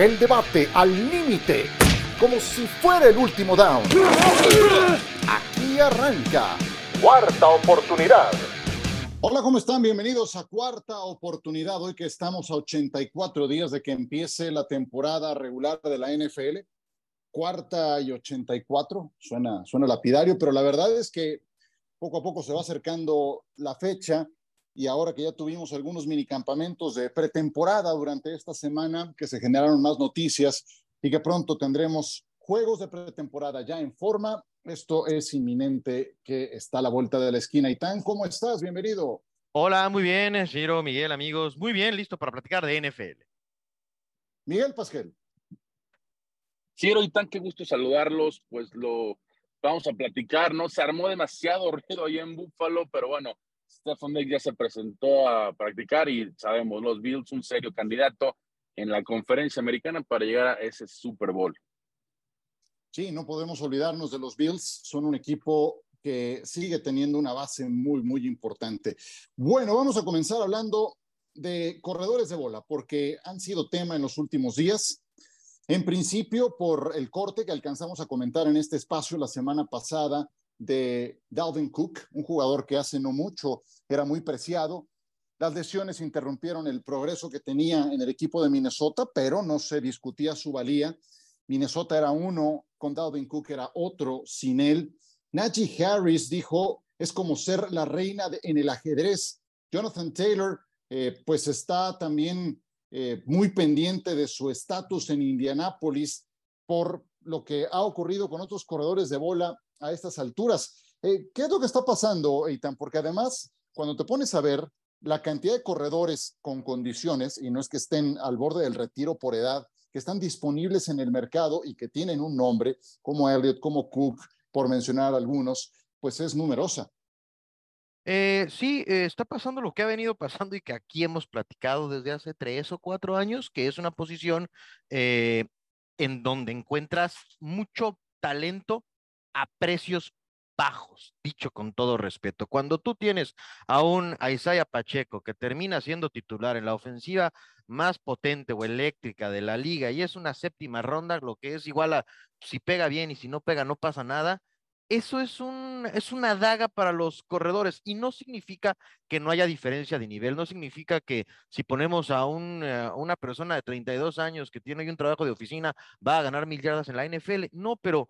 El debate al límite, como si fuera el último down. Aquí arranca Cuarta Oportunidad. Hola, ¿cómo están? Bienvenidos a Cuarta Oportunidad. Hoy que estamos a 84 días de que empiece la temporada regular de la NFL. Cuarta y 84, suena lapidario, pero la verdad es que poco a poco se va acercando la fecha. Y ahora que ya tuvimos algunos minicampamentos de pretemporada durante esta semana, que se generaron más noticias y que pronto tendremos juegos de pretemporada ya en forma, esto es inminente, que está a la vuelta de la esquina. Itán, ¿cómo estás? Bienvenido. Hola, muy bien, Giro, Miguel, amigos. Muy bien, listo para platicar de NFL. Miguel Pasquel. Giro, Itán, qué gusto saludarlos. Pues lo vamos a platicar, ¿no? Se armó demasiado ruido ahí en Buffalo, pero bueno. Stefon Diggs ya se presentó a practicar y sabemos, los Bills, un serio candidato en la conferencia americana para llegar a ese Super Bowl. Sí, no podemos olvidarnos de los Bills. Son un equipo que sigue teniendo una base muy, muy importante. Bueno, vamos a comenzar hablando de corredores de bola, porque han sido tema en los últimos días. En principio, por el corte que alcanzamos a comentar en este espacio la semana pasada, de Dalvin Cook, un jugador que hace no mucho era muy preciado. Las lesiones interrumpieron el progreso que tenía en el equipo de Minnesota, pero no se discutía su valía. Minnesota era uno, con Dalvin Cook era otro, sin él. Najee Harris dijo, es como ser la reina en el ajedrez. Jonathan Taylor, pues está también muy pendiente de su estatus en Indianápolis por lo que ha ocurrido con otros corredores de bola a estas alturas. ¿Qué es lo que está pasando, Eitan? Porque además, cuando te pones a ver la cantidad de corredores con condiciones, y no es que estén al borde del retiro por edad, que están disponibles en el mercado y que tienen un nombre, como Elliott, como Cook, por mencionar algunos, pues es numerosa. Sí, está pasando lo que ha venido pasando y que aquí hemos platicado desde hace 3 o 4 años, que es una posición en donde encuentras mucho talento a precios bajos, dicho con todo respeto. Cuando tú tienes a un Isaiah Pacheco que termina siendo titular en la ofensiva más potente o eléctrica de la liga y es una séptima ronda, lo que es igual a si pega bien y si no pega no pasa nada, eso es una daga para los corredores y no significa que no haya diferencia de nivel, no significa que si ponemos a una persona de 32 años que tiene un trabajo de oficina va a ganar 1000 yardas en la NFL, no, pero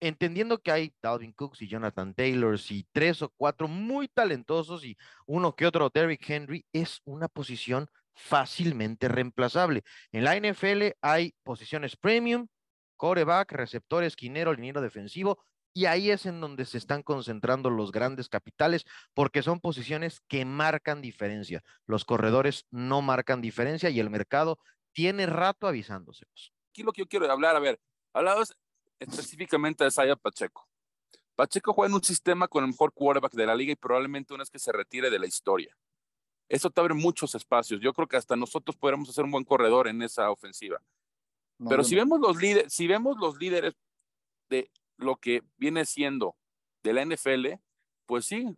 entendiendo que hay Dalvin Cook y Jonathan Taylor y 3 o 4 muy talentosos y uno que otro Derrick Henry, es una posición fácilmente reemplazable. En la NFL hay posiciones premium, quarterback, receptor, esquinero, liniero defensivo, y ahí es en donde se están concentrando los grandes capitales porque son posiciones que marcan diferencia. Los corredores no marcan diferencia y el mercado tiene rato avisándoselos. Aquí lo que yo quiero hablar, a ver, hablados específicamente a Isaiah Pacheco. Pacheco juega en un sistema con el mejor quarterback de la liga y probablemente una vez que se retire de la historia. Eso te abre muchos espacios. Yo creo que hasta nosotros podríamos hacer un buen corredor en esa ofensiva. No, pero no. Si vemos los líderes de lo que viene siendo de la NFL, pues sí,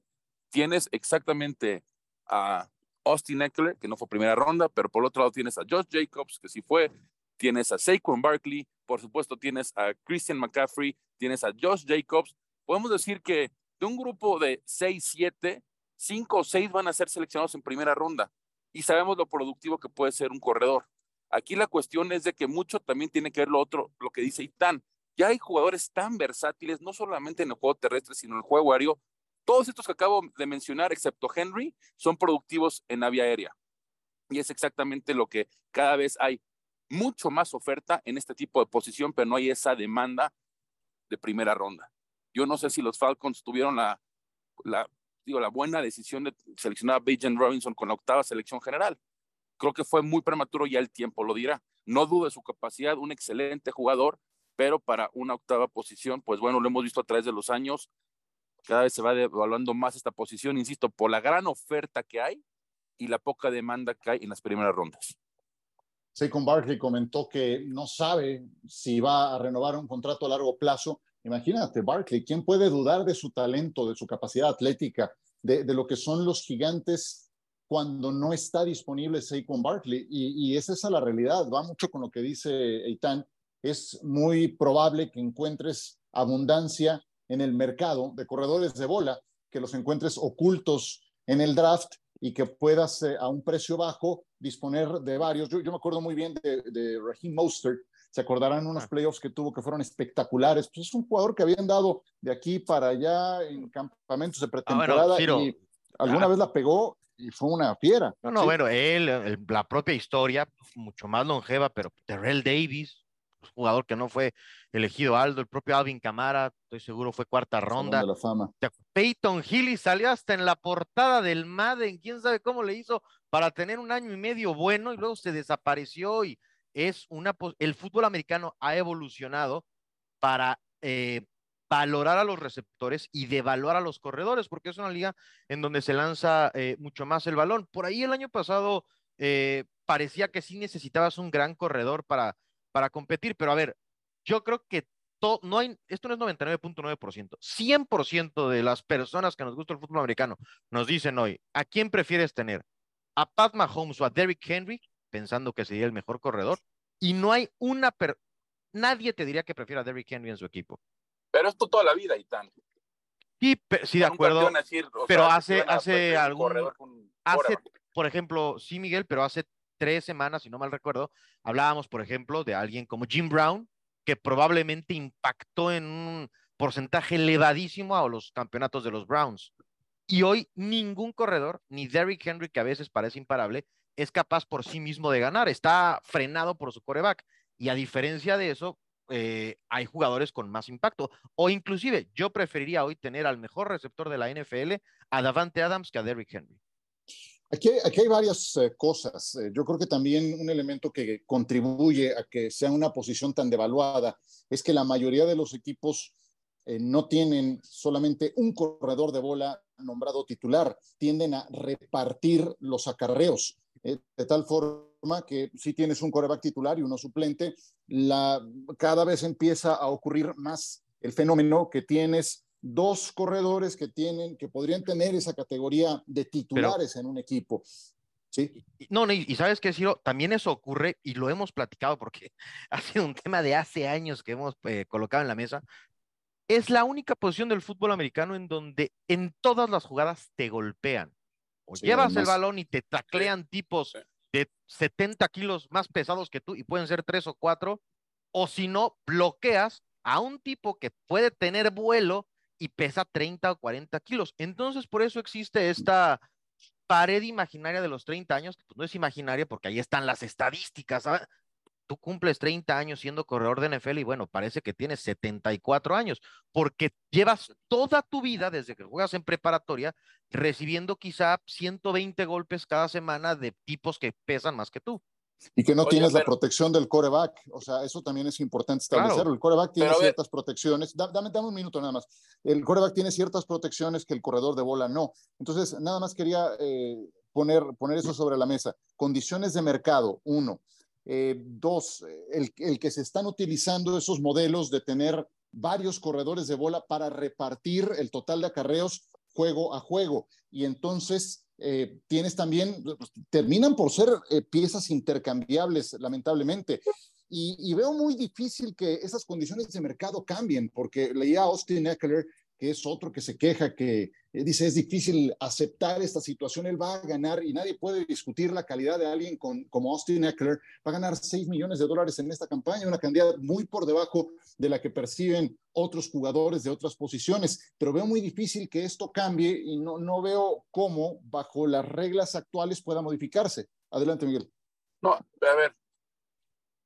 tienes exactamente a Austin Eckler, que no fue primera ronda, pero por el otro lado tienes a Josh Jacobs, que sí fue, tienes a Saquon Barkley, por supuesto tienes a Christian McCaffrey, tienes a Josh Jacobs. Podemos decir que de un grupo de 6, 7, 5 o 6 van a ser seleccionados en primera ronda y sabemos lo productivo que puede ser un corredor. Aquí la cuestión es de que mucho también tiene que ver lo otro, lo que dice Itán. Ya hay jugadores tan versátiles, no solamente en el juego terrestre, sino en el juego aéreo. Todos estos que acabo de mencionar, excepto Henry, son productivos en la vía aérea. Y es exactamente lo que cada vez hay. Mucho más oferta en este tipo de posición, pero no hay esa demanda de primera ronda. Yo no sé si los Falcons tuvieron la buena decisión de seleccionar a Bijan Robinson con la 8ª selección general. Creo que fue muy prematuro, ya el tiempo lo dirá. No dudo de su capacidad, un excelente jugador, pero para una 8ª posición, pues bueno, lo hemos visto a través de los años. Cada vez se va evaluando más esta posición, insisto, por la gran oferta que hay y la poca demanda que hay en las primeras rondas. Saquon Barkley comentó que no sabe si va a renovar un contrato a largo plazo. Imagínate, Barkley, ¿quién puede dudar de su talento, de su capacidad atlética, de lo que son los gigantes cuando no está disponible Saquon Barkley, y esa es la realidad. Va mucho con lo que dice Eitan. Es muy probable que encuentres abundancia en el mercado de corredores de bola, que los encuentres ocultos en el draft y que puedas a un precio bajo disponer de varios. Yo me acuerdo muy bien de Raheem Mostert. Se acordarán unos playoffs que tuvo que fueron espectaculares. Pues es un jugador que habían dado de aquí para allá en campamentos de pretemporada. Ah, bueno, Ciro, y alguna vez la pegó y fue una fiera. No, ¿sí? Bueno, la propia historia, mucho más longeva, pero Terrell Davis, jugador que no fue elegido Aldo, el propio Alvin Kamara, estoy seguro fue cuarta ronda. De la fama. Peyton Hillis salió hasta en la portada del Madden, quién sabe cómo le hizo para tener un año y medio bueno y luego se desapareció. Y es el fútbol americano ha evolucionado para valorar a los receptores y devaluar a los corredores, porque es una liga en donde se lanza mucho más el balón. Por ahí el año pasado parecía que sí necesitabas un gran corredor para competir, pero a ver, yo creo que esto no es 99.9%, 100% de las personas que nos gusta el fútbol americano nos dicen hoy, ¿a quién prefieres tener? ¿A Pat Mahomes o a Derrick Henry? Pensando que sería el mejor corredor, y no hay nadie te diría que prefiera a Derrick Henry en su equipo. Pero esto toda la vida, Itán. Sí, de acuerdo, decir, pero sea, hace algún... Hace, por ejemplo, sí, Miguel, pero hace 3 semanas, si no mal recuerdo, hablábamos, por ejemplo, de alguien como Jim Brown, que probablemente impactó en un porcentaje elevadísimo a los campeonatos de los Browns. Y hoy ningún corredor, ni Derrick Henry, que a veces parece imparable, es capaz por sí mismo de ganar. Está frenado por su quarterback. Y a diferencia de eso, hay jugadores con más impacto. O inclusive, yo preferiría hoy tener al mejor receptor de la NFL, a Davante Adams, que a Derrick Henry. Aquí hay varias cosas. Yo creo que también un elemento que contribuye a que sea una posición tan devaluada es que la mayoría de los equipos no tienen solamente un corredor de bola nombrado titular, tienden a repartir los acarreos de tal forma que si tienes un quarterback titular y uno suplente, cada vez empieza a ocurrir más el fenómeno que tienes dos corredores que podrían tener esa categoría de titulares en un equipo. ¿Sí? No, y sabes qué, Ciro, también eso ocurre, y lo hemos platicado porque ha sido un tema de hace años que hemos colocado en la mesa. Es la única posición del fútbol americano en donde en todas las jugadas te golpean. O sí, llevas el balón y te taclean tipos de 70 kilos más pesados que tú, y pueden ser 3 o 4, o si no, bloqueas a un tipo que puede tener vuelo y pesa 30 o 40 kilos. Entonces, por eso existe esta pared imaginaria de los 30 años, que pues no es imaginaria porque ahí están las estadísticas, ¿sabes? Tú cumples 30 años siendo corredor de NFL y bueno, parece que tienes 74 años, porque llevas toda tu vida, desde que juegas en preparatoria, recibiendo quizá 120 golpes cada semana de tipos que pesan más que tú. Y que no tienes la protección del quarterback. O sea, eso también es importante establecerlo. Claro, el quarterback tiene ciertas protecciones. Dame un minuto nada más. El quarterback tiene ciertas protecciones que el corredor de bola no. Entonces, nada más quería poner eso sobre la mesa. Condiciones de mercado, 1. 2, el que se están utilizando esos modelos de tener varios corredores de bola para repartir el total de acarreos juego a juego. Y entonces... tienes también, pues, terminan por ser piezas intercambiables, lamentablemente, y veo muy difícil que esas condiciones de mercado cambien, porque leía a Austin Eckler, que es otro que se queja, que dice es difícil aceptar esta situación, él va a ganar, y nadie puede discutir la calidad de alguien como Austin Eckler, va a ganar $6 millones en esta campaña, una cantidad muy por debajo de la que perciben otros jugadores de otras posiciones, pero veo muy difícil que esto cambie y no veo cómo bajo las reglas actuales pueda modificarse. Adelante, Miguel. No, a ver,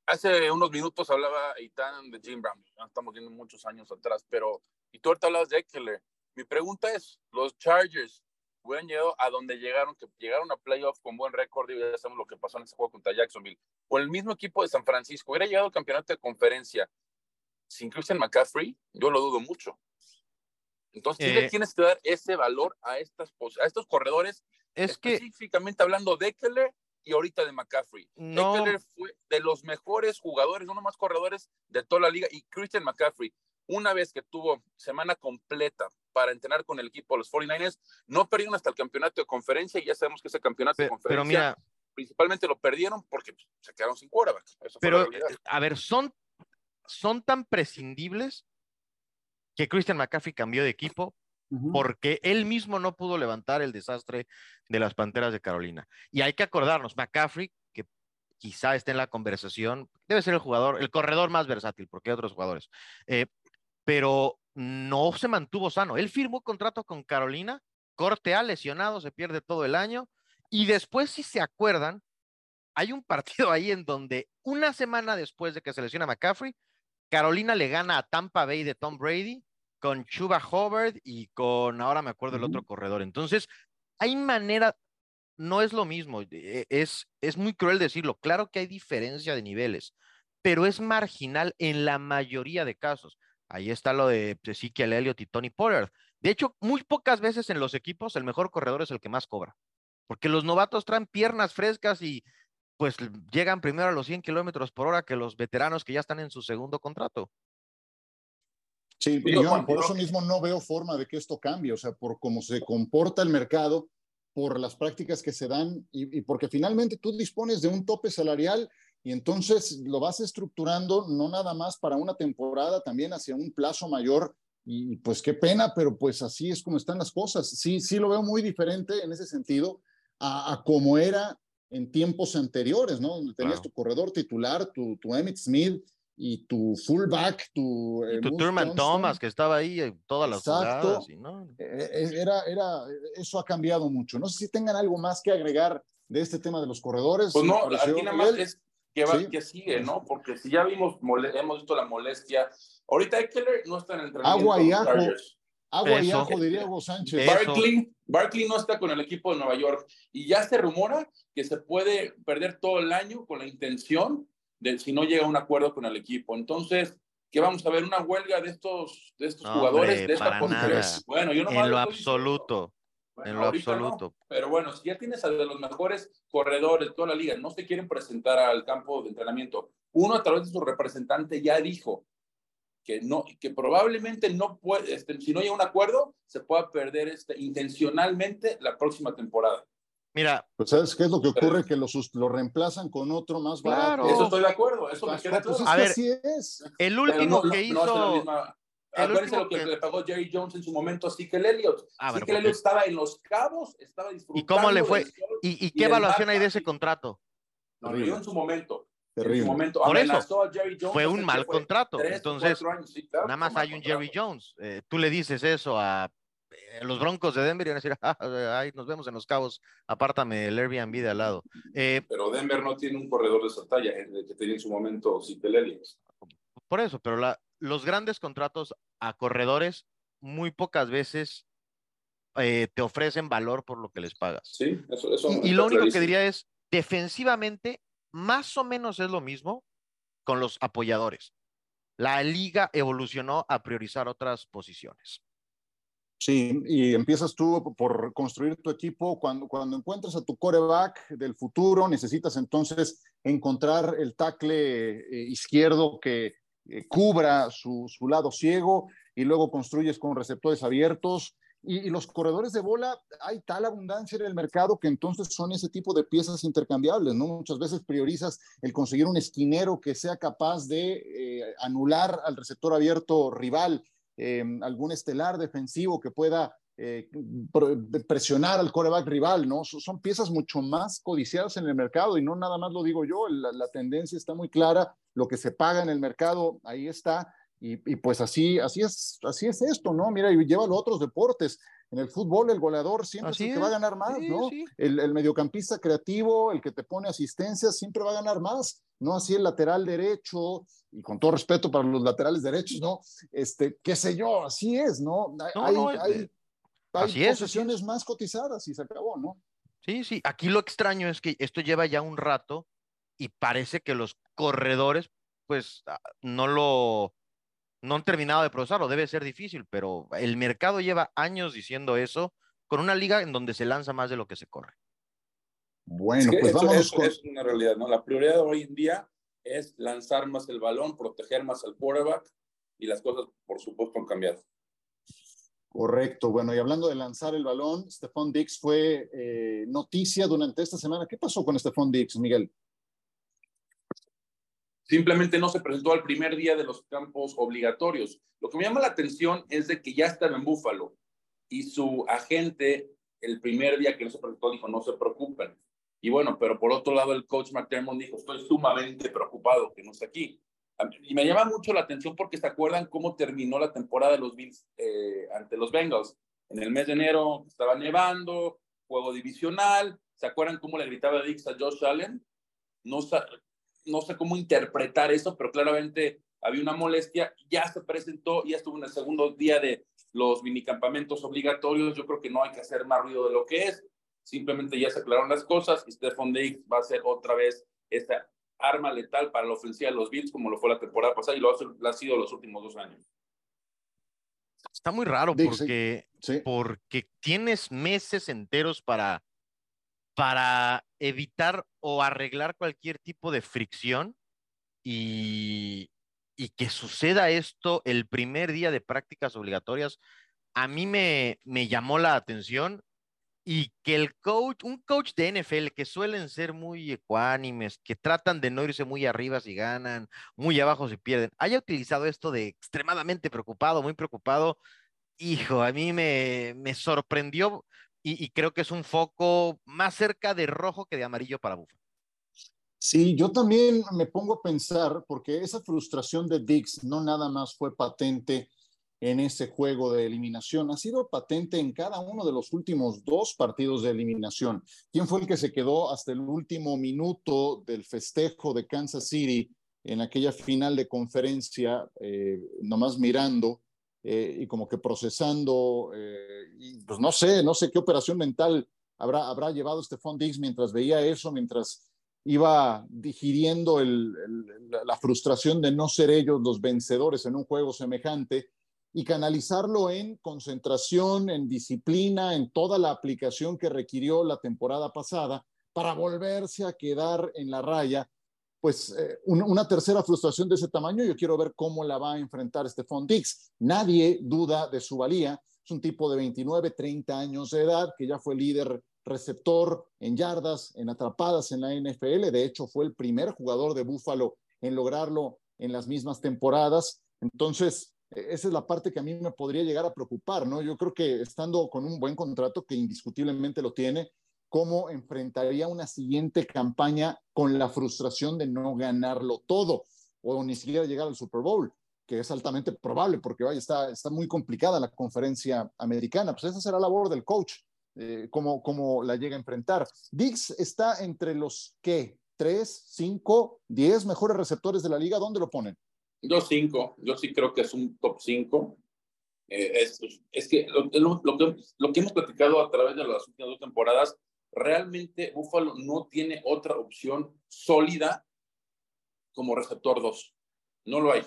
hace unos minutos hablaba Eitan de Jim Brown, estamos viendo muchos años atrás, pero y tú ahorita hablabas de Eckler. Mi pregunta es, los Chargers hubieran llegado a donde llegaron, que llegaron a playoff con buen récord, y ya sabemos lo que pasó en ese juego contra Jacksonville, o el mismo equipo de San Francisco, hubiera llegado al campeonato de conferencia sin Christian McCaffrey, yo lo dudo mucho. Entonces, ¿sí le tienes que dar ese valor a estos corredores? Es específicamente que... hablando de Eckler y ahorita de McCaffrey. No. Eckler fue de los mejores jugadores, uno más corredores de toda la liga, y Christian McCaffrey una vez que tuvo semana completa para entrenar con el equipo de los 49ers, no perdieron hasta el campeonato de conferencia, y ya sabemos que ese campeonato de conferencia, mira, principalmente lo perdieron porque se quedaron sin quarterback. Pero, a ver, son tan prescindibles que Christian McCaffrey cambió de equipo, uh-huh, porque él mismo no pudo levantar el desastre de las Panteras de Carolina. Y hay que acordarnos, McCaffrey, que quizá esté en la conversación, debe ser el jugador, el corredor más versátil, porque hay otros jugadores, pero no se mantuvo sano. Él firmó contrato con Carolina, corte A, lesionado, se pierde todo el año, y después, si se acuerdan, hay un partido ahí en donde una semana después de que se lesiona McCaffrey, Carolina le gana a Tampa Bay de Tom Brady, con Chuba Hubbard y con, ahora me acuerdo, el otro corredor. Entonces, hay manera, no es lo mismo, es muy cruel decirlo, claro que hay diferencia de niveles, pero es marginal en la mayoría de casos. Ahí está lo de Ezekiel Elliott y Tony Pollard. De hecho, muy pocas veces en los equipos el mejor corredor es el que más cobra, porque los novatos traen piernas frescas y pues llegan primero a los 100 kilómetros por hora que los veteranos que ya están en su segundo contrato. Sí, John, por eso mismo no veo forma de que esto cambie, o sea, por cómo se comporta el mercado, por las prácticas que se dan y porque finalmente tú dispones de un tope salarial y entonces lo vas estructurando no nada más para una temporada, también hacia un plazo mayor y pues qué pena, pero pues así es como están las cosas. Sí, sí lo veo muy diferente en ese sentido a como era en tiempos anteriores, ¿no? Donde tenías tu corredor titular, tu Emmitt Smith, y tu fullback, tu Thurman Thomas, que estaba ahí en todas las jugadas. Y no, eso ha cambiado mucho. No sé si tengan algo más que agregar de este tema de los corredores. Pues no, aquí nada más es que sigue, ¿no? Porque si ya hemos visto la molestia. Ahorita Eckler no está en el entrenamiento. Agua y ajo, diría Hugo Sánchez. Barkley no está con el equipo de Nueva York. Y ya se rumora que se puede perder todo el año con la intención de, si no llega a un acuerdo con el equipo. Entonces, ¿qué vamos a ver? ¿Una huelga de estos jugadores? Hombre, de esta conferencia. Bueno, yo no en lo absoluto. Bueno, en lo absoluto. No, pero bueno, si ya tienes a de los mejores corredores de toda la liga, no se quieren presentar al campo de entrenamiento. Uno, a través de su representante, ya dijo que probablemente no puede, si no llega a un acuerdo, se pueda perder intencionalmente la próxima temporada. Mira, pues ¿sabes qué es lo que ocurre? Que lo reemplazan con otro más barato. Claro, eso estoy de acuerdo. Eso me queda claro. Pues es que así es. El último que hizo... Acuérdense lo que le pagó Jerry Jones en su momento a Ezekiel Elliott. Ezekiel Elliott estaba en Los Cabos, estaba disfrutando. ¿Y cómo le fue? ¿Y qué evaluación hay de ese contrato? No, yo en su momento. Terrible. En su momento. Por eso, a Jerry Jones, fue un mal contrato. Entonces, nada más hay un Jerry Jones. Tú le dices eso a los Broncos de Denver y van a decir, ay, nos vemos en Los Cabos, apártame el Airbnb de al lado. Pero Denver no tiene un corredor de esa talla, el que tenía en su momento Ezekiel Elliott. Por eso, pero los grandes contratos a corredores muy pocas veces te ofrecen valor por lo que les pagas. Sí, eso y lo único que diría es, defensivamente, más o menos es lo mismo con los apoyadores. La liga evolucionó a priorizar otras posiciones. Sí, y empiezas tú por construir tu equipo. Cuando encuentras a tu quarterback del futuro, necesitas entonces encontrar el tackle izquierdo que cubra su lado ciego, y luego construyes con receptores abiertos. Y los corredores de bola, hay tal abundancia en el mercado que entonces son ese tipo de piezas intercambiables, ¿no? Muchas veces priorizas el conseguir un esquinero que sea capaz de anular al receptor abierto rival. Algún estelar defensivo que pueda presionar al quarterback rival, ¿no? Son piezas mucho más codiciadas en el mercado, y no nada más lo digo yo, la tendencia está muy clara, lo que se paga en el mercado, ahí está, y pues así es esto, ¿no? Mira, y llévalo a otros deportes. En el fútbol el goleador siempre es el que va a ganar más, sí, ¿no? Sí. El mediocampista creativo, el que te pone asistencias, siempre va a ganar más, ¿no? Así el lateral derecho, y con todo respeto para los laterales derechos, ¿no? Qué sé yo, así es, ¿no? Hay posiciones más cotizadas y se acabó, ¿no? Sí, sí, aquí lo extraño es que esto lleva ya un rato y parece que los corredores, pues, no han terminado de procesarlo. Debe ser difícil, pero el mercado lleva años diciendo eso, con una liga en donde se lanza más de lo que se corre. Bueno, es que pues vamos con... Es una realidad, ¿no? La prioridad hoy en día es lanzar más el balón, proteger más al quarterback, y las cosas, por supuesto, han cambiado. Correcto. Bueno, y hablando de lanzar el balón, Stefon Diggs fue noticia durante esta semana. ¿Qué pasó con Stefon Diggs, Miguel? Simplemente no se presentó al primer día de los campos obligatorios. Lo que me llama la atención es de que ya estaba en Buffalo y su agente el primer día que no se presentó dijo, no se preocupen. Y bueno, pero por otro lado el coach McDermott dijo, estoy sumamente preocupado que no esté aquí. Y me llama mucho la atención porque se acuerdan cómo terminó la temporada de los Bills ante los Bengals. En el mes de enero estaba nevando, juego divisional. ¿Se acuerdan cómo le gritaba Diggs a Josh Allen? No sé cómo interpretar eso, pero claramente había una molestia. Ya se presentó, ya estuvo en el segundo día de los minicampamentos obligatorios. Yo creo que no hay que hacer más ruido de lo que es. Simplemente ya se aclararon las cosas y Stefon Diggs va a ser otra vez esta arma letal para la ofensiva de los Bills, como lo fue la temporada pasada y lo ha sido los últimos 2 años. Está muy raro porque, porque tienes meses enteros para evitar o arreglar cualquier tipo de fricción y que suceda esto el primer día de prácticas obligatorias. A mí me llamó la atención. Y que un coach de NFL, que suelen ser muy ecuánimes, que tratan de no irse muy arriba si ganan, muy abajo si pierden, haya utilizado esto de extremadamente preocupado, muy preocupado. Hijo, a mí me sorprendió y creo que es un foco más cerca de rojo que de amarillo para Buffalo. Sí, yo también me pongo a pensar, porque esa frustración de Diggs no nada más fue patente en ese juego de eliminación, ha sido patente en cada uno de los últimos 2 partidos de eliminación. ¿Quién fue el que se quedó hasta el último minuto del festejo de Kansas City en aquella final de conferencia, nomás mirando y como que procesando? Y pues no sé qué operación mental habrá llevado Stefon Diggs mientras veía eso, mientras iba digiriendo la frustración de no ser ellos los vencedores en un juego semejante, y canalizarlo en concentración, en disciplina, en toda la aplicación que requirió la temporada pasada para volverse a quedar en la raya. Pues una tercera frustración de ese tamaño, yo quiero ver cómo la va a enfrentar Stefon Diggs. Nadie duda de su valía. Es un tipo de 29, 30 años de edad que ya fue líder receptor en yardas, en atrapadas en la NFL. De hecho, fue el primer jugador de Buffalo en lograrlo en las mismas temporadas. Entonces, esa es la parte que a mí me podría llegar a preocupar, ¿no? Yo creo que estando con un buen contrato, que indiscutiblemente lo tiene, ¿cómo enfrentaría una siguiente campaña con la frustración de no ganarlo todo o ni siquiera llegar al Super Bowl? Que es altamente probable porque vaya, está muy complicada la conferencia americana. Pues esa será la labor del coach, cómo la llega a enfrentar. Diggs está entre los, ¿qué? 3, 5, 10 mejores receptores de la liga. ¿Dónde lo ponen? Yo sí creo que es un top 5. Es que lo que hemos platicado a través de las últimas 2 temporadas, realmente Buffalo no tiene otra opción sólida como receptor 2. No lo hay.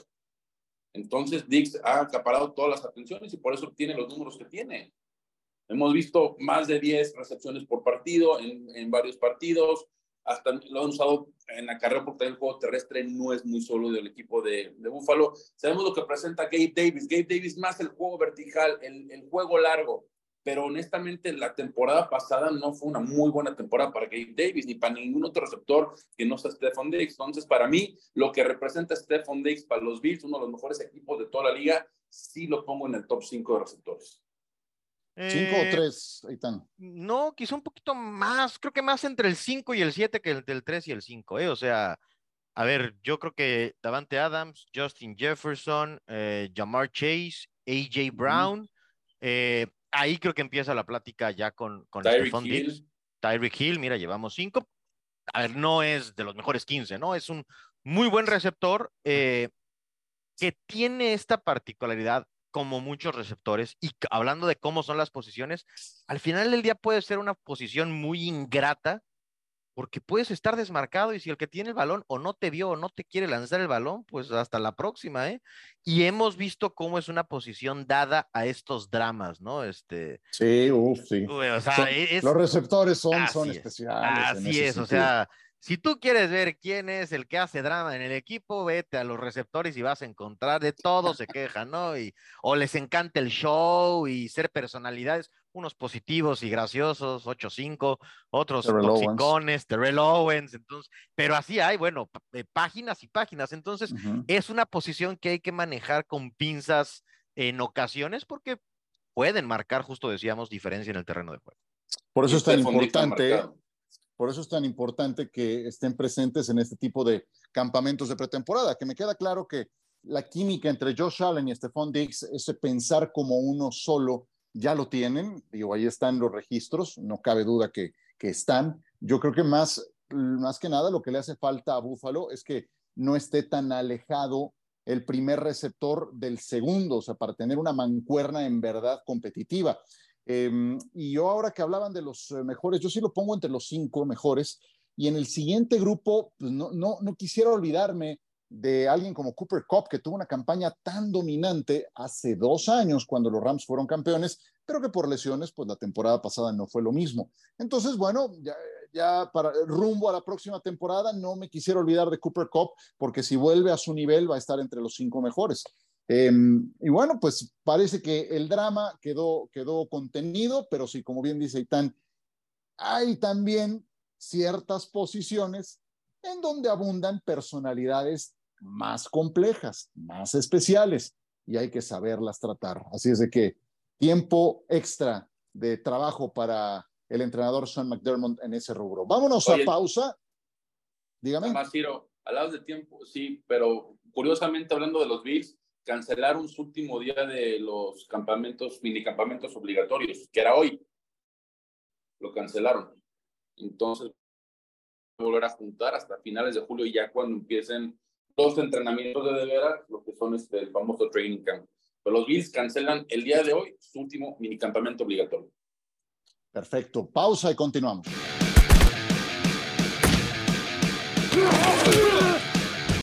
Entonces Diggs ha acaparado todas las atenciones y por eso tiene los números que tiene. Hemos visto más de 10 recepciones por partido en varios partidos. Hasta lo han usado en la carrera porque el juego terrestre no es muy solo del equipo de Buffalo. Sabemos lo que presenta Gabe Davis. Gabe Davis más el juego vertical, el juego largo. Pero honestamente la temporada pasada no fue una muy buena temporada para Gabe Davis ni para ningún otro receptor que no sea Stefon Diggs. Entonces para mí lo que representa Stefon Diggs para los Bills, uno de los mejores equipos de toda la liga, sí lo pongo en el top 5 de receptores. 5 o 3, Aitán. No, quizá un poquito más, creo que más entre el 5 y el 7 que entre el 3 y el 5, O sea, a ver, yo creo que Davante Adams, Justin Jefferson, Jamar Chase, A.J. Brown, ahí creo que empieza la plática ya con Stefon Diggs. Tyreek Hill, mira, llevamos 5. A ver, no es de los mejores 15, ¿no? Es un muy buen receptor que tiene esta particularidad como muchos receptores, y hablando de cómo son las posiciones, al final del día puede ser una posición muy ingrata, porque puedes estar desmarcado, y si el que tiene el balón o no te vio o no te quiere lanzar el balón, pues hasta la próxima, Y hemos visto cómo es una posición dada a estos dramas, ¿no? Sí. O sea, los receptores son especiales. Así es, o sea, Si tú quieres ver quién es el que hace drama en el equipo, vete a los receptores y vas a encontrar de todo, se quejan, ¿no? O les encanta el show y ser personalidades, unos positivos y graciosos, 8-5, otros toxicones, Terrell Owens, entonces, pero así hay, bueno, páginas y páginas, entonces es una posición que hay que manejar con pinzas en ocasiones porque pueden marcar, justo decíamos, diferencia en el terreno de juego. Por eso es tan importante... Por eso es tan importante que estén presentes en este tipo de campamentos de pretemporada, que me queda claro que la química entre Josh Allen y Stefon Diggs, ese pensar como uno solo, ya lo tienen. Digo, ahí están los registros, no cabe duda que están. Yo creo que más que nada lo que le hace falta a Buffalo es que no esté tan alejado el primer receptor del segundo, o sea, para tener una mancuerna en verdad competitiva. Y yo ahora que hablaban de los mejores, yo sí lo pongo entre los 5 mejores, y en el siguiente grupo pues no quisiera olvidarme de alguien como Cooper Kupp, que tuvo una campaña tan dominante hace 2 años cuando los Rams fueron campeones, pero que por lesiones pues la temporada pasada no fue lo mismo. Entonces bueno, ya para rumbo a la próxima temporada no me quisiera olvidar de Cooper Kupp, porque si vuelve a su nivel va a estar entre los 5 mejores. Y bueno, pues parece que el drama quedó contenido, pero sí, como bien dice Itán, hay también ciertas posiciones en donde abundan personalidades más complejas, más especiales, y hay que saberlas tratar. Así es de que tiempo extra de trabajo para el entrenador Sean McDermott en ese rubro. Vámonos a pausa. Dígame. Además, Ciro, hablabas de tiempo, sí, pero curiosamente hablando de los Bills, cancelaron su último día de los campamentos, minicampamentos obligatorios, que era hoy. Lo cancelaron. Entonces, volver a juntar hasta finales de julio y ya cuando empiecen 2 entrenamientos de veras, lo que son el famoso training camp. Pero los Bills cancelan el día de hoy su último minicampamento obligatorio. Perfecto. Pausa y continuamos.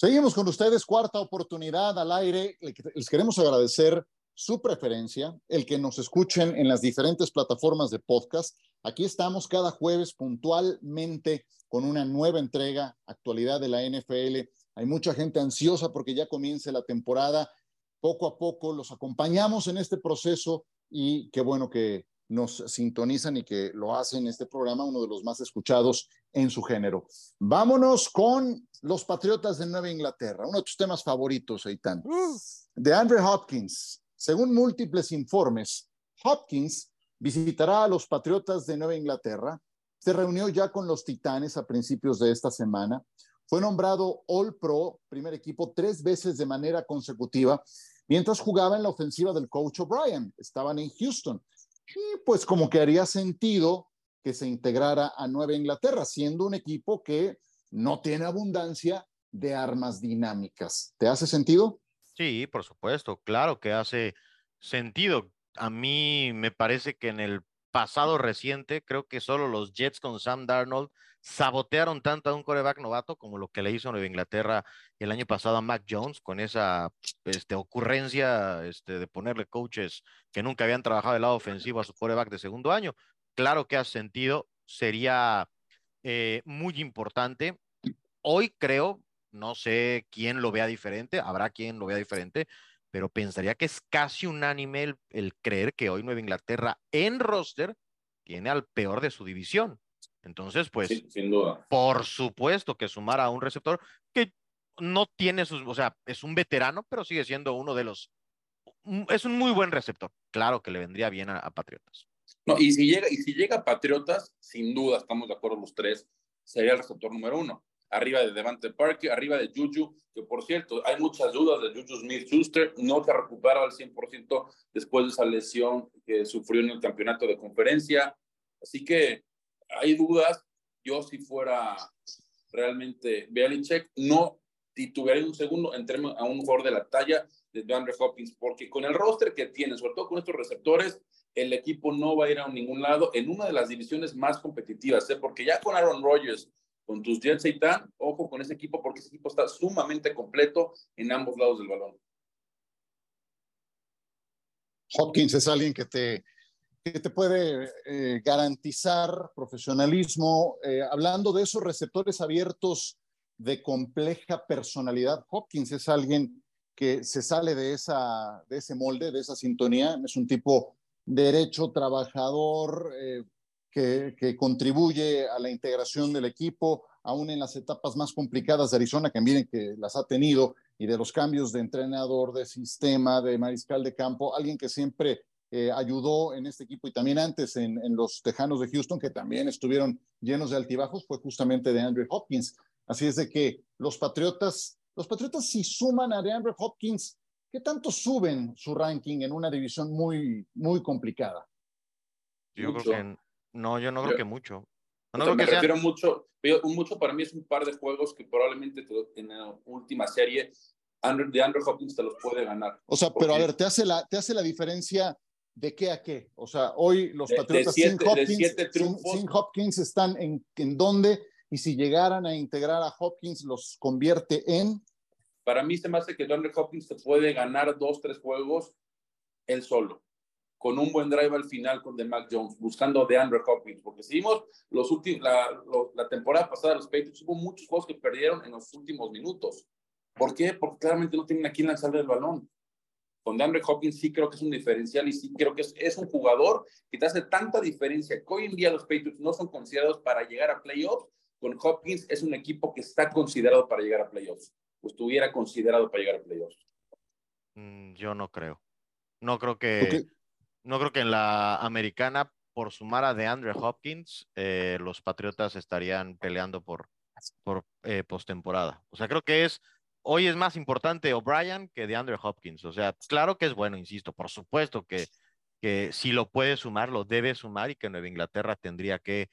Seguimos con ustedes, cuarta oportunidad al aire. Les queremos agradecer su preferencia, el que nos escuchen en las diferentes plataformas de podcast. Aquí estamos cada jueves puntualmente con una nueva entrega, actualidad de la NFL. Hay mucha gente ansiosa porque ya comience la temporada. Poco a poco los acompañamos en este proceso y qué bueno que nos sintonizan y que lo hacen este programa, uno de los más escuchados en su género. Vámonos con los Patriotas de Nueva Inglaterra, uno de tus temas favoritos, Eitan. DeAndre Hopkins. Según múltiples informes, Hopkins visitará a los Patriotas de Nueva Inglaterra. Se reunió ya con los Titanes a principios de esta semana. Fue nombrado All-Pro, primer equipo, 3 veces de manera consecutiva, mientras jugaba en la ofensiva del coach O'Brien. Estaban en Houston. Y pues como que haría sentido que se integrara a Nueva Inglaterra, siendo un equipo que no tiene abundancia de armas dinámicas. ¿Te hace sentido? Sí, por supuesto, claro que hace sentido. A mí me parece que en el pasado reciente, creo que solo los Jets con Sam Darnold sabotearon tanto a un quarterback novato como lo que le hizo Nueva Inglaterra el año pasado a Mac Jones con esa ocurrencia de ponerle coaches que nunca habían trabajado del lado ofensivo a su quarterback de segundo año. Claro que hace sentido, sería muy importante. Hoy creo, no sé quién lo vea diferente, habrá quien lo vea diferente, pero pensaría que es casi unánime el creer que hoy Nueva Inglaterra en roster tiene al peor de su división. Entonces, pues, sí, sin duda. Por supuesto que sumar a un receptor que no tiene o sea, es un veterano, pero sigue siendo uno de los, es un muy buen receptor. Claro que le vendría bien a Patriotas. No, y si llega a Patriotas, sin duda, estamos de acuerdo los 3, sería el receptor número 1. Arriba de Devante Parker, arriba de Juju, que por cierto, hay muchas dudas de Juju Smith-Schuster, no se recupera al 100% después de esa lesión que sufrió en el campeonato de conferencia. Así que hay dudas. Yo si fuera realmente Belichick, no titubearía un segundo en a un jugador de la talla de DeAndre Hopkins, porque con el roster que tiene, sobre todo con estos receptores, el equipo no va a ir a ningún lado en una de las divisiones más competitivas, porque ya con Aaron Rodgers, con tus Jets, Eitan, ojo con ese equipo, porque ese equipo está sumamente completo en ambos lados del balón. Hopkins es alguien que te que te puede garantizar profesionalismo. Hablando de esos receptores abiertos de compleja personalidad, Hopkins es alguien que se sale de ese molde, de esa sintonía. Es un tipo derecho, trabajador, que contribuye a la integración del equipo, aún en las etapas más complicadas de Arizona, que miren que las ha tenido, y de los cambios de entrenador, de sistema, de mariscal de campo, alguien que siempre ayudó en este equipo, y también antes en los Tejanos de Houston, que también estuvieron llenos de altibajos, fue justamente DeAndre Hopkins. Así es de que los Patriotas si suman a DeAndre Hopkins, ¿qué tanto suben su ranking en una división muy, muy complicada? Yo mucho. Creo que no, yo no creo que mucho. No, no, me refiero sea... mucho. Mucho para mí es un par de juegos que probablemente en la última serie DeAndre Hopkins te los puede ganar. O sea, pero a ver, te hace la diferencia de qué a qué. O sea, hoy los Patriotas sin Hopkins están en dónde, y si llegaran a integrar a Hopkins, los convierte en... Para mí se me hace que DeAndre Hopkins te puede ganar 2-3 juegos él solo, con un buen drive al final con DeMarc Jones, buscando a DeAndre Hopkins, porque si vimos la temporada pasada los Patriots, hubo muchos juegos que perdieron en los últimos minutos. ¿Por qué? Porque claramente no tienen a quién lanzarle el balón. Con DeAndre Hopkins sí creo que es un diferencial, y sí creo que es un jugador que te hace tanta diferencia, que hoy en día los Patriots no son considerados para llegar a playoffs. Con Hopkins es un equipo que está considerado para llegar a playoffs, o estuviera considerado para llegar a playoffs. Yo no creo. No creo que en la americana, por sumar a DeAndre Hopkins, los Patriotas estarían peleando por postemporada. O sea, creo que hoy es más importante O'Brien que DeAndre Hopkins. O sea, claro que es bueno, insisto, por supuesto que si lo puede sumar, lo debe sumar, y que Nueva Inglaterra tendría que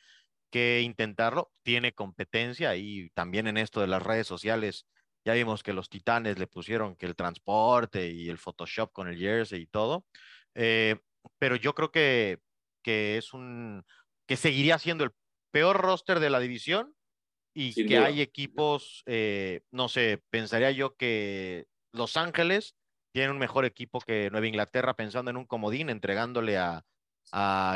intentarlo. Tiene competencia, y también en esto de las redes sociales ya vimos que los Titanes le pusieron que el transporte y el Photoshop con el jersey y todo. Pero yo creo que es que seguiría siendo el peor roster de la división, y sin que duda. Hay equipos, no sé, pensaría yo que Los Ángeles tiene un mejor equipo que Nueva Inglaterra, pensando en un comodín, entregándole a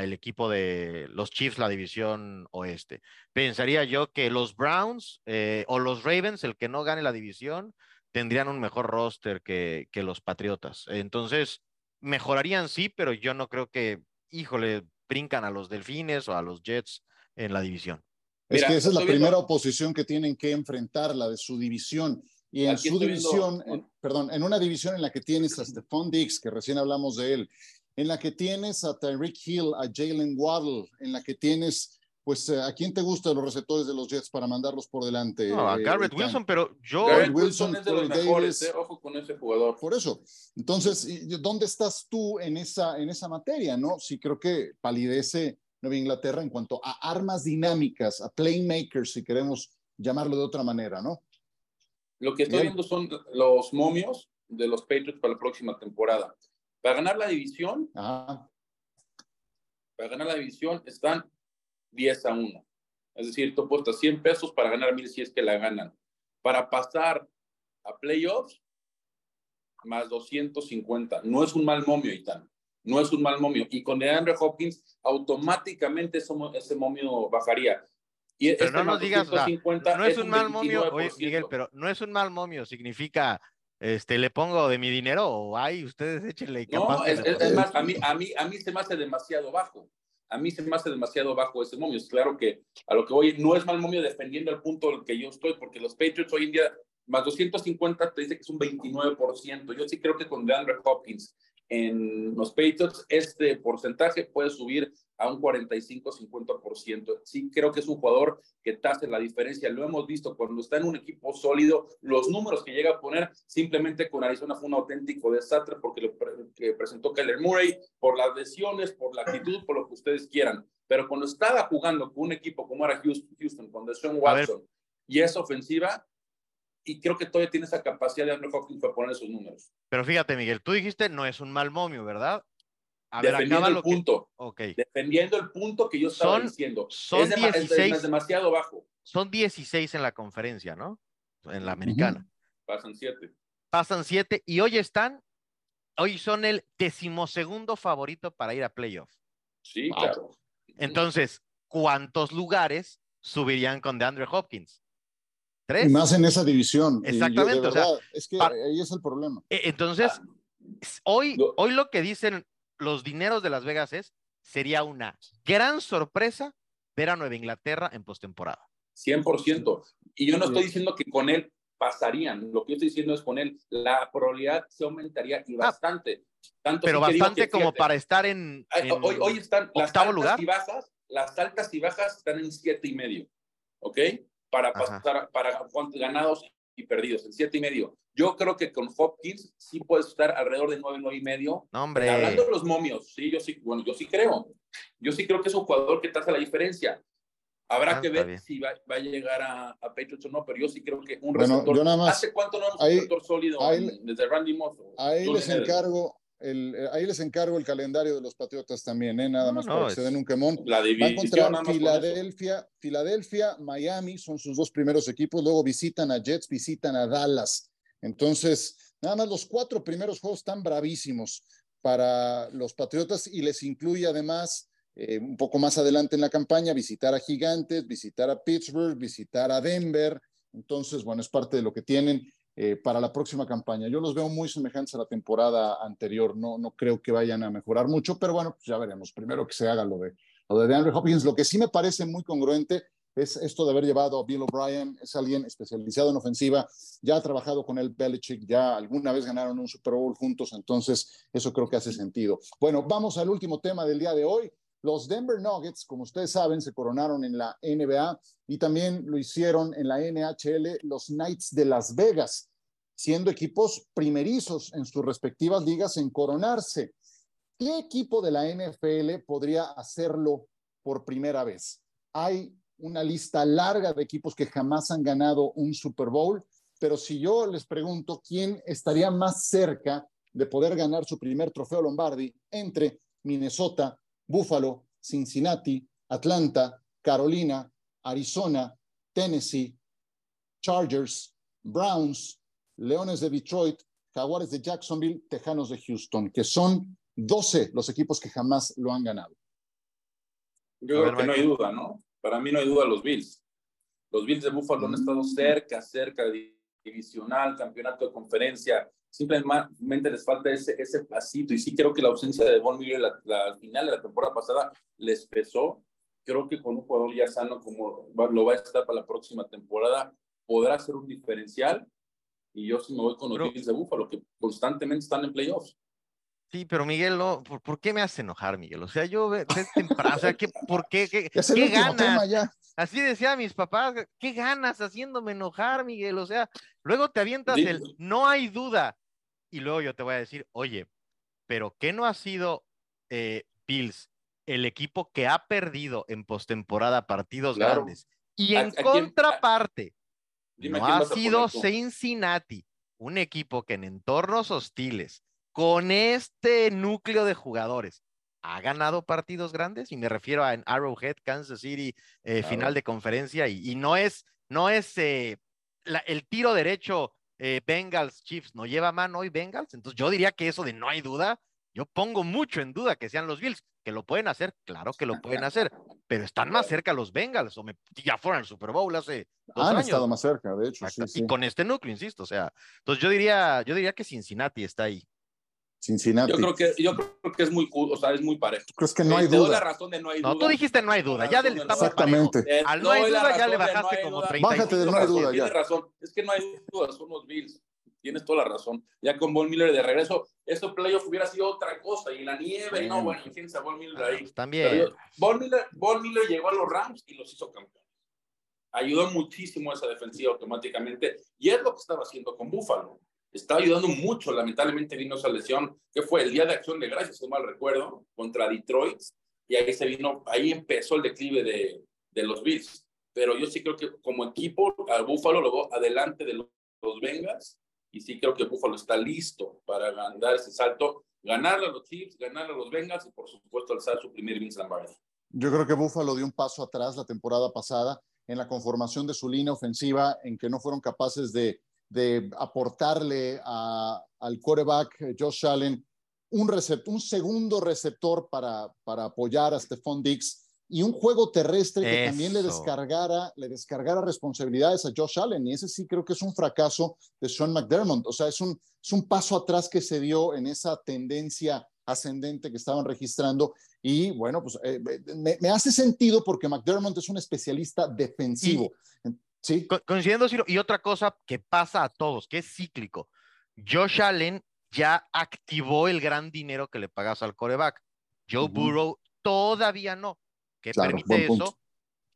el equipo de los Chiefs la división oeste. Pensaría yo que los Browns o los Ravens, el que no gane la división, tendrían un mejor roster que los Patriotas. Entonces, mejorarían sí, pero yo no creo que, híjole, brincan a los Delfines o a los Jets en la división. Mira, es que esa es la primera oposición que tienen que enfrentar, la de su división. Y en su división, en una división en la que tienes a Stefon Diggs, que recién hablamos de él, en la que tienes a Tyreek Hill, a Jalen Waddle, en la que tienes, pues, ¿a quién te gustan los receptores de los Jets para mandarlos por delante? No, a Garrett Wilson, pero yo... Garrett Wilson es de los mejores, ojo con ese jugador. Por eso. Entonces, ¿dónde estás tú en esa materia? ¿No? Sí creo que palidece Nueva Inglaterra en cuanto a armas dinámicas, a playmakers, si queremos llamarlo de otra manera, ¿no? Lo que estoy viendo son los momios de los Patriots para la próxima temporada. Para ganar la división, están 10-1. Es decir, tú apuestas $100 para ganar 1,000 si es que la ganan. Para pasar a playoffs, más 250. No es un mal momio, Itán. No es un mal momio. Y con DeAndre Hopkins, automáticamente ese momio bajaría. Y pero no nos digas, no es un mal momio. Oye, Miguel, pero no es un mal momio. Significa... ¿le pongo de mi dinero o ay, ustedes échenle? Capaz no, es más, a mí se me hace demasiado bajo. A mí se me hace demasiado bajo ese momio. Es claro que a lo que voy, no es mal momio defendiendo el punto del que yo estoy, porque los Patriots hoy en día, más 250 te dice que es un 29%. Yo sí creo que con DeAndre Hopkins en los Patriots, este porcentaje puede subir a un 45-50%. Sí creo que es un jugador que te hace la diferencia. Lo hemos visto cuando está en un equipo sólido, los números que llega a poner. Simplemente con Arizona fue un auténtico desastre, porque que presentó Kyler Murray, por las lesiones, por la actitud, por lo que ustedes quieran. Pero cuando estaba jugando con un equipo como era Houston con Deshaun Watson y esa ofensiva, y creo que todavía tiene esa capacidad de Andrew Hopkins para poner esos números. Pero fíjate, Miguel, tú dijiste no es un mal momio, ¿verdad? A ver, defendiendo el punto. Okay. Defendiendo el punto que yo estaba diciendo. Es demasiado bajo. Son 16 en la conferencia, ¿no? En la americana. Pasan 7. Pasan 7 y hoy son el 12º favorito para ir a playoff. Sí, wow. Claro. Entonces, ¿cuántos lugares subirían con DeAndre Hopkins? ¿Tres? Y más en esa división. Exactamente. Yo, de verdad, o sea, es que ahí es el problema. Entonces, hoy lo que dicen los dineros de Las Vegas es, sería una gran sorpresa ver a Nueva Inglaterra en postemporada. 100%. Y yo no estoy diciendo que con él pasarían. Lo que yo estoy diciendo es con él la probabilidad se aumentaría y bastante. Tanto pero bastante que, como fíjate, para estar en hoy están octavo lugar. Las altas y bajas están en 7.5, ¿ok? Para pasar, para ganados y perdidos, en 7.5. Yo creo que con Hopkins sí puedes estar alrededor de 9, 9.5. No, hombre. Hablando de los momios, sí, yo sí creo. Yo sí creo que es un jugador que te hace la diferencia. Habrá que ver si va a llegar a Patriots o no, pero yo sí creo que un receptor... Yo nada más, ¿hace cuánto no es un receptor sólido desde Randy Moss? Ahí les encargo el calendario de los Patriotas también, nada más para que se den un quemón. Van contra Filadelfia, Miami, son sus dos primeros equipos, luego visitan a Jets, visitan a Dallas. Entonces, nada más los 4 primeros juegos están bravísimos para los Patriotas y les incluye además... un poco más adelante en la campaña, visitar a Gigantes, visitar a Pittsburgh, visitar a Denver. Entonces, bueno, es parte de lo que tienen para la próxima campaña. Yo los veo muy semejantes a la temporada anterior. No creo que vayan a mejorar mucho, pero bueno, pues ya veremos. Primero que se haga lo de DeAndre Hopkins. Lo que sí me parece muy congruente es esto de haber llevado a Bill O'Brien. Es alguien especializado en ofensiva. Ya ha trabajado con él Belichick. Ya alguna vez ganaron un Super Bowl juntos. Entonces, eso creo que hace sentido. Bueno, vamos al último tema del día de hoy. Los Denver Nuggets, como ustedes saben, se coronaron en la NBA y también lo hicieron en la NHL los Knights de Las Vegas, siendo equipos primerizos en sus respectivas ligas en coronarse. ¿Qué equipo de la NFL podría hacerlo por primera vez? Hay una lista larga de equipos que jamás han ganado un Super Bowl, pero si yo les pregunto quién estaría más cerca de poder ganar su primer trofeo Lombardi entre Minnesota, Buffalo, Cincinnati, Atlanta, Carolina, Arizona, Tennessee, Chargers, Browns, Leones de Detroit, Jaguares de Jacksonville, Tejanos de Houston, que son 12 los equipos que jamás lo han ganado. Yo creo que no hay duda, ¿no? Para mí no hay duda los Bills. Los Bills de Buffalo han estado cerca de divisional, campeonato de conferencia. Simplemente les falta ese pasito, y sí creo que la ausencia de Von Miller la final de la temporada pasada les pesó. Creo que con un jugador ya sano como lo va a estar para la próxima temporada, podrá ser un diferencial, y yo sí me voy con los Bills de Buffalo, que constantemente están en playoffs. Sí, pero Miguel, ¿por qué me hace enojar, Miguel? O sea, yo temprano, o sea, ¿qué ganas? Así decía mis papás, ¿qué ganas haciéndome enojar, Miguel? O sea, luego te avientas no hay duda, y luego yo te voy a decir, oye, pero ¿qué no ha sido Bills el equipo que ha perdido en postemporada partidos grandes? Y en contraparte, no ha sido Cincinnati, un equipo que en entornos hostiles, con este núcleo de jugadores, ha ganado partidos grandes, y me refiero a Arrowhead, Kansas City, final de conferencia, y no es el tiro derecho Bengals Chiefs, no lleva mano hoy Bengals. Entonces yo diría que eso de no hay duda, yo pongo mucho en duda que sean los Bills, que lo pueden hacer, claro que lo pueden hacer, pero están más cerca los Bengals, ya fueron al Super Bowl hace 2 años. Han estado más cerca, de hecho. Sí, y con este núcleo, insisto, o sea, entonces yo diría que Cincinnati está ahí. Cincinnati. Yo creo que es muy o sea, es muy parejo. ¿Crees que no hay duda? Doy la razón de no hay duda. No, tú dijiste no hay duda, ya del estamos exactamente. Parejo. Al no hay duda ya le bajaste no como 30. Bájate de no hay duda ya. Tienes razón, es que no hay duda, son los Bills. Tienes toda la razón. Ya con Von Miller de regreso, este playoff hubiera sido otra cosa, y la nieve, no, bueno, fíjense a Von Miller ahí. También. Von Miller llegó a los Rams y los hizo campeones. Ayudó muchísimo a esa defensiva automáticamente, y es lo que estaba haciendo con Buffalo. Está ayudando mucho, lamentablemente vino esa lesión, que fue el día de Acción de Gracias, si no mal recuerdo, contra Detroit, y ahí empezó el declive de los Bills. Pero yo sí creo que como equipo, al Buffalo lo veo adelante de los Bengals, y sí creo que Buffalo está listo para dar ese salto, ganarle a los Chiefs, ganarle a los Bengals, y por supuesto alzar su primer Vince Lombardi. Yo creo que Buffalo dio un paso atrás la temporada pasada en la conformación de su línea ofensiva, en que no fueron capaces de aportarle al quarterback Josh Allen un segundo receptor para apoyar a Stefon Diggs y un juego terrestre que también le descargara responsabilidades a Josh Allen, y ese sí creo que es un fracaso de Sean McDermott. O sea, es un paso atrás que se dio en esa tendencia ascendente que estaban registrando, y bueno, pues me hace sentido porque McDermott es un especialista defensivo. Sí. Coincidiendo, Ciro, y otra cosa que pasa a todos, que es cíclico. Josh Allen ya activó el gran dinero que le pagas al quarterback. Joe Burrow todavía no. ¿Qué permite eso?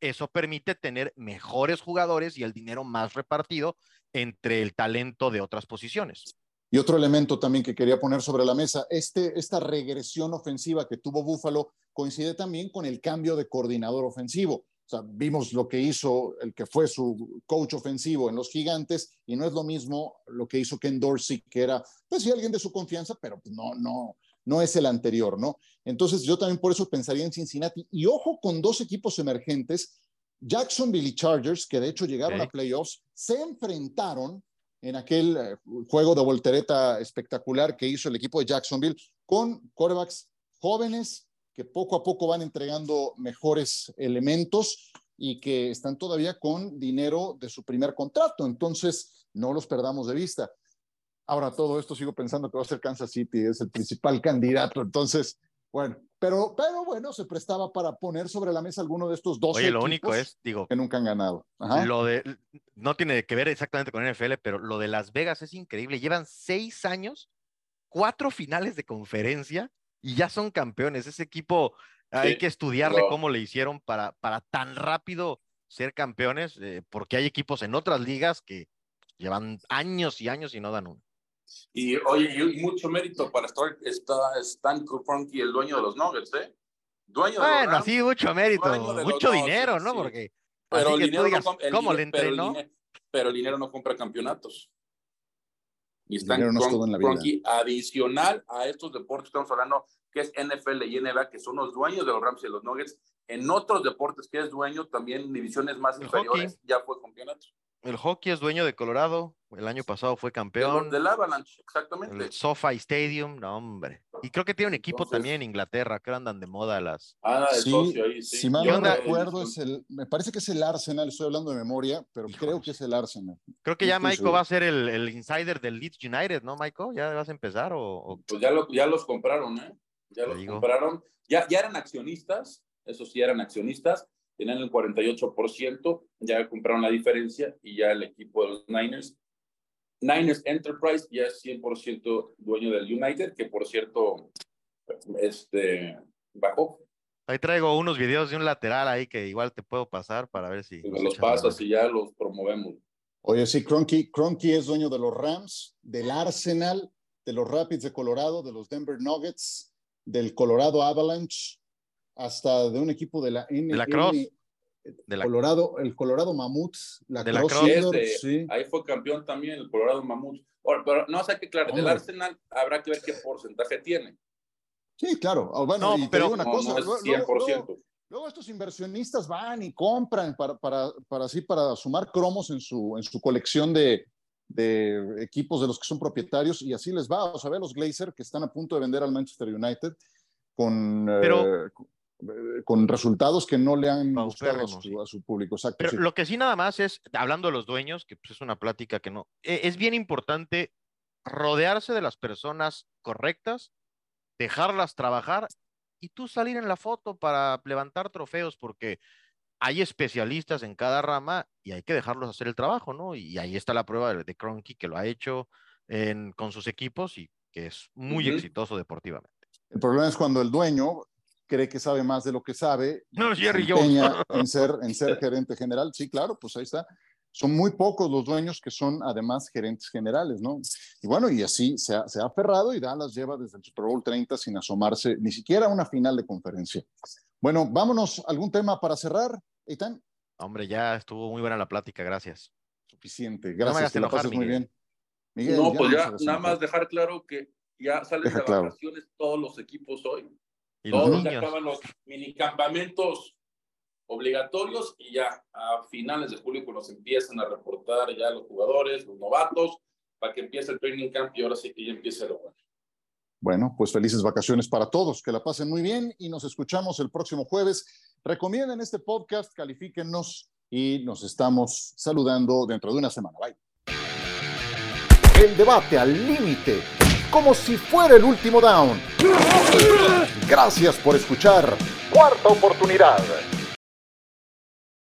Eso permite tener mejores jugadores y el dinero más repartido entre el talento de otras posiciones. Y otro elemento también que quería poner sobre la mesa, esta regresión ofensiva que tuvo Buffalo coincide también con el cambio de coordinador ofensivo. O sea, vimos lo que hizo el que fue su coach ofensivo en los Gigantes, y no es lo mismo lo que hizo Ken Dorsey, que era, pues sí, alguien de su confianza, pero no es el anterior, ¿no? Entonces yo también por eso pensaría en Cincinnati. Y ojo con dos equipos emergentes, Jacksonville y Chargers, que de hecho llegaron a playoffs, se enfrentaron en aquel juego de voltereta espectacular que hizo el equipo de Jacksonville, con quarterbacks jóvenes que poco a poco van entregando mejores elementos y que están todavía con dinero de su primer contrato. Entonces, no los perdamos de vista. Ahora, todo esto sigo pensando que va a ser Kansas City, es el principal candidato. Entonces, bueno, pero bueno, se prestaba para poner sobre la mesa alguno de estos dos. Oye, lo único es, digo, que nunca han ganado. Ajá. No tiene que ver exactamente con NFL, pero lo de Las Vegas es increíble. Llevan 6 años, 4 finales de conferencia y ya son campeones. Ese equipo hay que estudiarle cómo le hicieron para tan rápido ser campeones, porque hay equipos en otras ligas que llevan años y no dan uno. Y oye, y mucho mérito para Stan Kroenke, el dueño de los Nuggets, ¿eh? Bueno, sí, mucho mérito, mucho dinero, ¿no? Sí. Porque pero el dinero digas, ¿cómo le entrenó? Pero el dinero no compra campeonatos. Y Stan Kroenke, adicional a estos deportes que estamos hablando, que es NFL y NBA, que son los dueños de los Rams y los Nuggets, en otros deportes que es dueño también, divisiones más inferiores, ya fue campeonato. El hockey es dueño de Colorado, el año pasado fue campeón. Del Avalanche, exactamente. El SoFi Stadium, no hombre. Y creo que tiene un equipo también en Inglaterra, que andan de moda las... el socio ahí, sí. Si mal no recuerdo, me parece que es el Arsenal, estoy hablando de memoria, pero creo que es el Arsenal. Creo que ya Maiko va a ser el insider del Leeds United, ¿no, Maiko? ¿Ya vas a empezar? Pues ya los compraron, ¿eh? Ya los compraron. Ya eran accionistas, eso sí, eran accionistas. Tenían el 48%, ya compraron la diferencia y ya el equipo de los Niners Enterprise ya es 100% dueño del United, que por cierto, bajó. Ahí traigo unos videos de un lateral ahí que igual te puedo pasar para ver si... Los pasas y ya los promovemos. Oye, sí, Kroenke es dueño de los Rams, del Arsenal, de los Rapids de Colorado, de los Denver Nuggets, del Colorado Avalanche, hasta de un equipo de la Lacrosse, el Colorado Mammuts, ahí fue campeón también el Colorado Mammuts. Pero no sé qué, claro, del Arsenal habrá que ver qué porcentaje tiene. Sí, claro. Bueno, no, pero una cosa, no es 100%. Luego estos inversionistas van y compran para sumar cromos en su colección de equipos de los que son propietarios, y así les va. O sea, ve los Glazer, que están a punto de vender al Manchester United con resultados que no le han gustado a su público. Exacto, pero lo que sí nada más es, hablando de los dueños, que pues es una plática que no... Es bien importante rodearse de las personas correctas, dejarlas trabajar y tú salir en la foto para levantar trofeos, porque hay especialistas en cada rama y hay que dejarlos hacer el trabajo, ¿no? Y ahí está la prueba de Kroenke, que lo ha hecho con sus equipos y que es muy exitoso deportivamente. El problema es cuando el dueño cree que sabe más de lo que sabe. No, Jerry Jones. En ser gerente general. Sí, claro, pues ahí está. Son muy pocos los dueños que son además gerentes generales, ¿no? Y bueno, y así se ha aferrado y Dallas lleva desde el Super Bowl 30 sin asomarse ni siquiera a una final de conferencia. Bueno, vámonos. ¿Algún tema para cerrar, Eitan? Hombre, ya estuvo muy buena la plática, gracias. Suficiente, gracias. No me hagas enojar, Miguel. Muy bien. Miguel, no, pues ya nada más dejar claro que ya salen de vacaciones todos los equipos hoy. Y todos ya acaban los minicampamentos obligatorios y ya a finales de julio cuando se empiezan a reportar ya los jugadores, los novatos, para que empiece el training camp y ahora sí que ya empiece el juego. Bueno, pues felices vacaciones para todos, que la pasen muy bien y nos escuchamos el próximo jueves. Recomienden este podcast, califíquennos y nos estamos saludando dentro de una semana. Bye. El debate al límite, como si fuera el último down. Gracias por escuchar. Cuarta oportunidad.